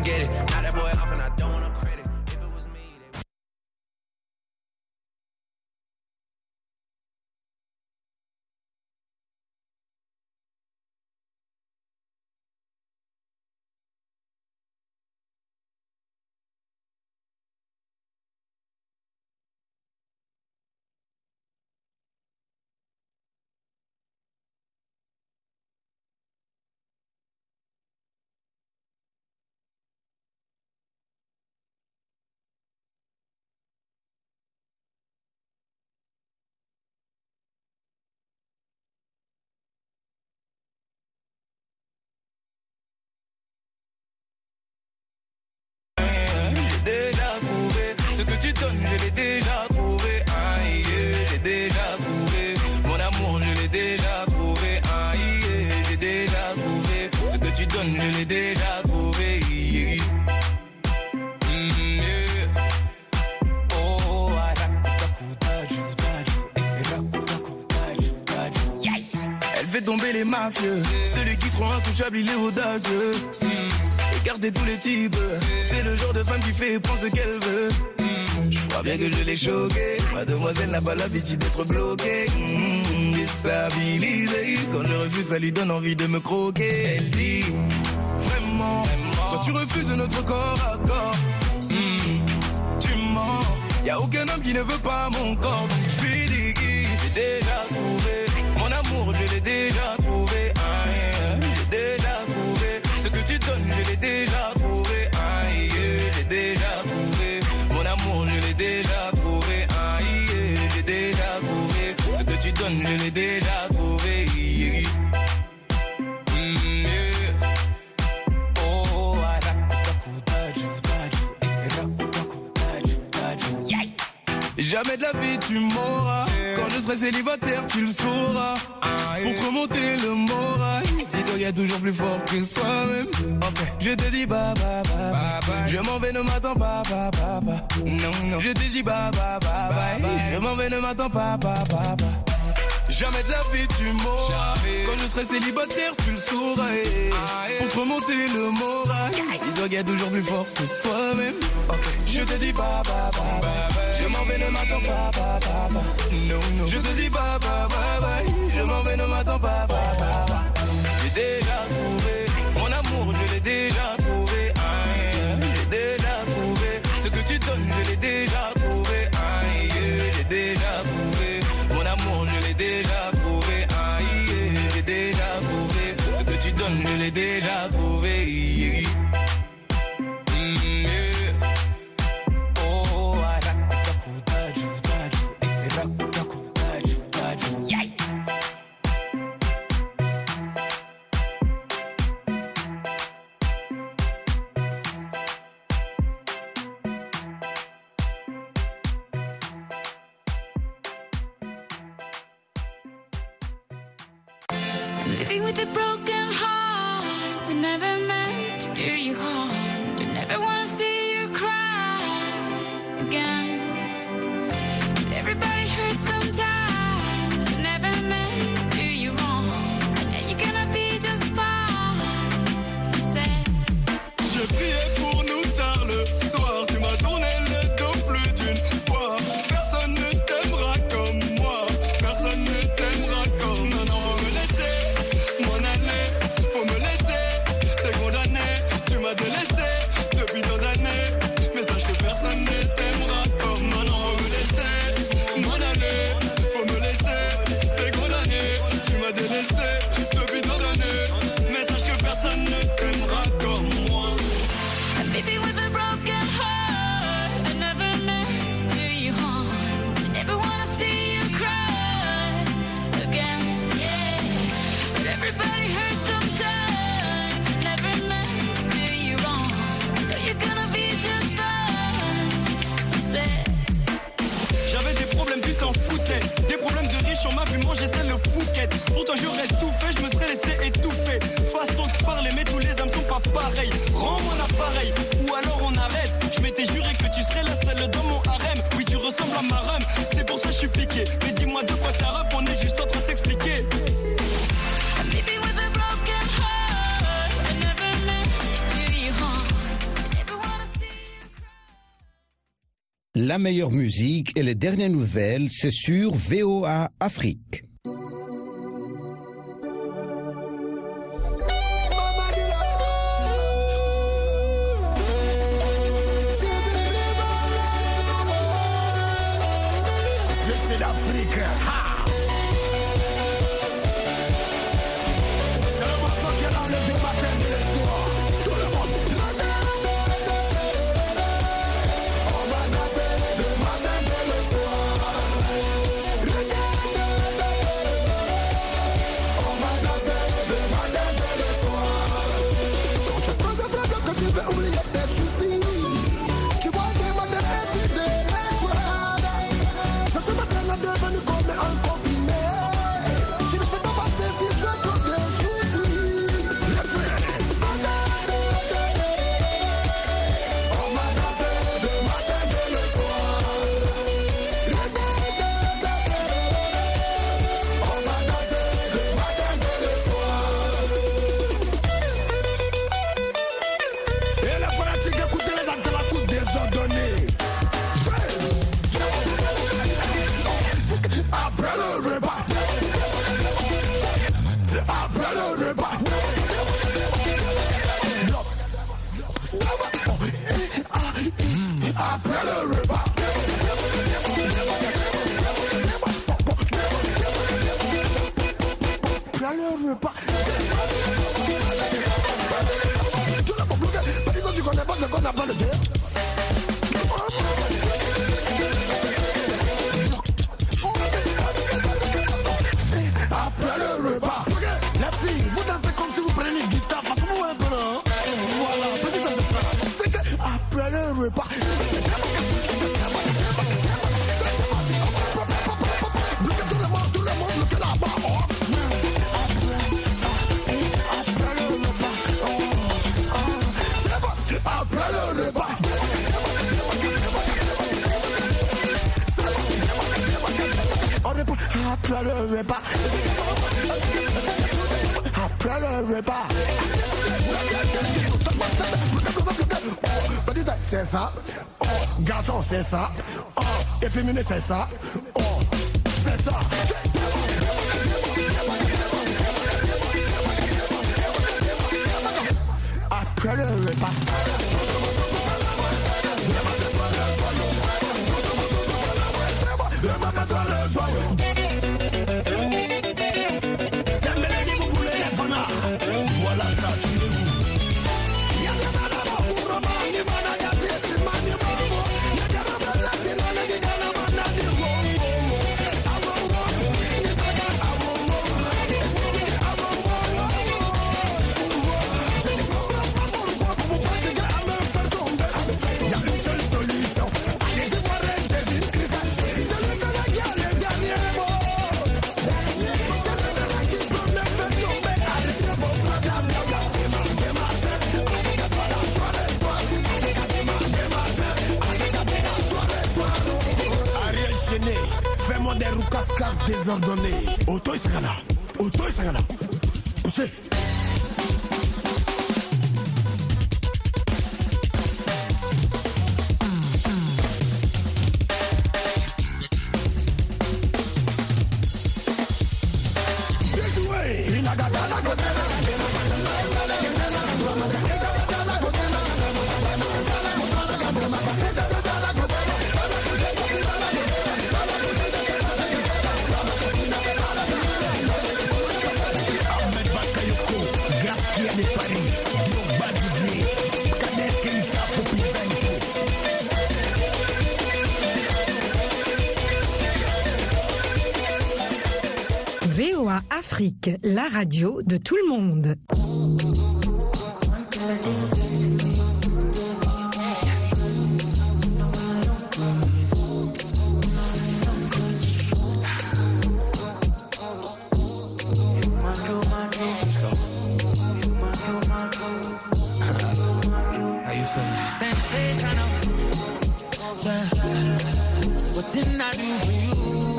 don't get it. Now that boy off and I don't want no credit. Ce que tu donnes, je l'ai déjà trouvé, aïe, j'ai déjà trouvé. Mon amour, je l'ai déjà trouvé, aïe, j'ai déjà trouvé. Ce que tu donnes, je l'ai déjà trouvé. Oh, elle fait tomber les mafieux. Celui qui se rend intouchable, il est audacieux. Regardez tous les types, c'est le genre de femme qui fait et prend ce qu'elle veut. Je crois bien que je l'ai choqué. Mademoiselle n'a pas l'habitude d'être bloquée. Déstabilisée. Quand je refuse, ça lui donne envie de me croquer. Elle dit, vraiment, quand tu refuses notre corps à corps, tu mens. Y'a aucun homme qui ne veut pas mon corps. Je lui dis, j'ai déjà trouvé. Mon amour, je l'ai déjà trouvé. Ce que tu donnes, je l'ai déjà trouvé, aïe, je l'ai déjà trouvé. Mon amour, je l'ai déjà trouvé, aïe, je l'ai déjà trouvé. Ce que tu donnes, je l'ai déjà trouvé. Oh, jamais de la vie tu m'auras. Quand je serai célibataire, tu le sauras. Pour te remonter le moral, il y a toujours plus fort que soi-même. Okay. Je te dis bye bye bye, bye, bye. Je m'en vais, ne m'attends pas, bye, bye, bye. Non, non. Je te dis bye bye bye, bye, bye. Je m'en vais, ne m'attends pas, bye, bye, bye. Jamais de la vie tu m'auras. Quand je serai célibataire, tu le sauras. Pour te remonter le moral, il y a toujours plus fort que soi-même. Okay. Je te dis bye bye bye, bye, bye. Je m'en vais, ne m'attends pas, bye, bye, bye. Non, non. Je te dis bye bye bye, bye. Je m'en vais, ne m'attends pas, bye, bye, bye. Déjà trouvé, mon amour, je l'ai déjà trouvé, aïe, je l'ai déjà trouvé. Ce que tu donnes, je l'ai déjà trouvé, aïe, je l'ai déjà trouvé. Mon amour, je l'ai déjà trouvé, aïe, je l'ai déjà trouvé. Ce que tu donnes, je l'ai déjà trouvé. Living with a broken heart, we never meant to do you harm, to never want to see you cry again. And everybody hurts sometimes, we never meant to do you wrong, and you're gonna be just fine. Say. Je priais pour nous tard le soir, tu m'as tourné le dos plus d'une fois. Personne ne t'aimera comme moi, personne ne t'aimera comme moi. Pourtant j'aurais tout fait, je me serais laissé étouffer. Façon de parler, mais tous les âmes sont pas pareilles. Rends-moi l'appareil, ou alors on arrête. Je m'étais juré que tu serais la seule dans mon harem. Oui, tu ressembles à ma rame, c'est pour ça que je suis piqué. Mais dis-moi de quoi t'as rap, on est juste en train de s'expliquer. I'm living with a broken heart. I never meant to do you harm. La meilleure musique et les dernières nouvelles, c'est sur VOA Afrique. C'est ça, oh, garçon c'est ça, oh, efféminé c'est ça, oh, c'est ça. Après le repas. Fais-moi des roues casse-casse désordonnées. Autoïsangana. Poussez. VOA Afrique, la radio de tout le monde. Sensational. What did I do for you?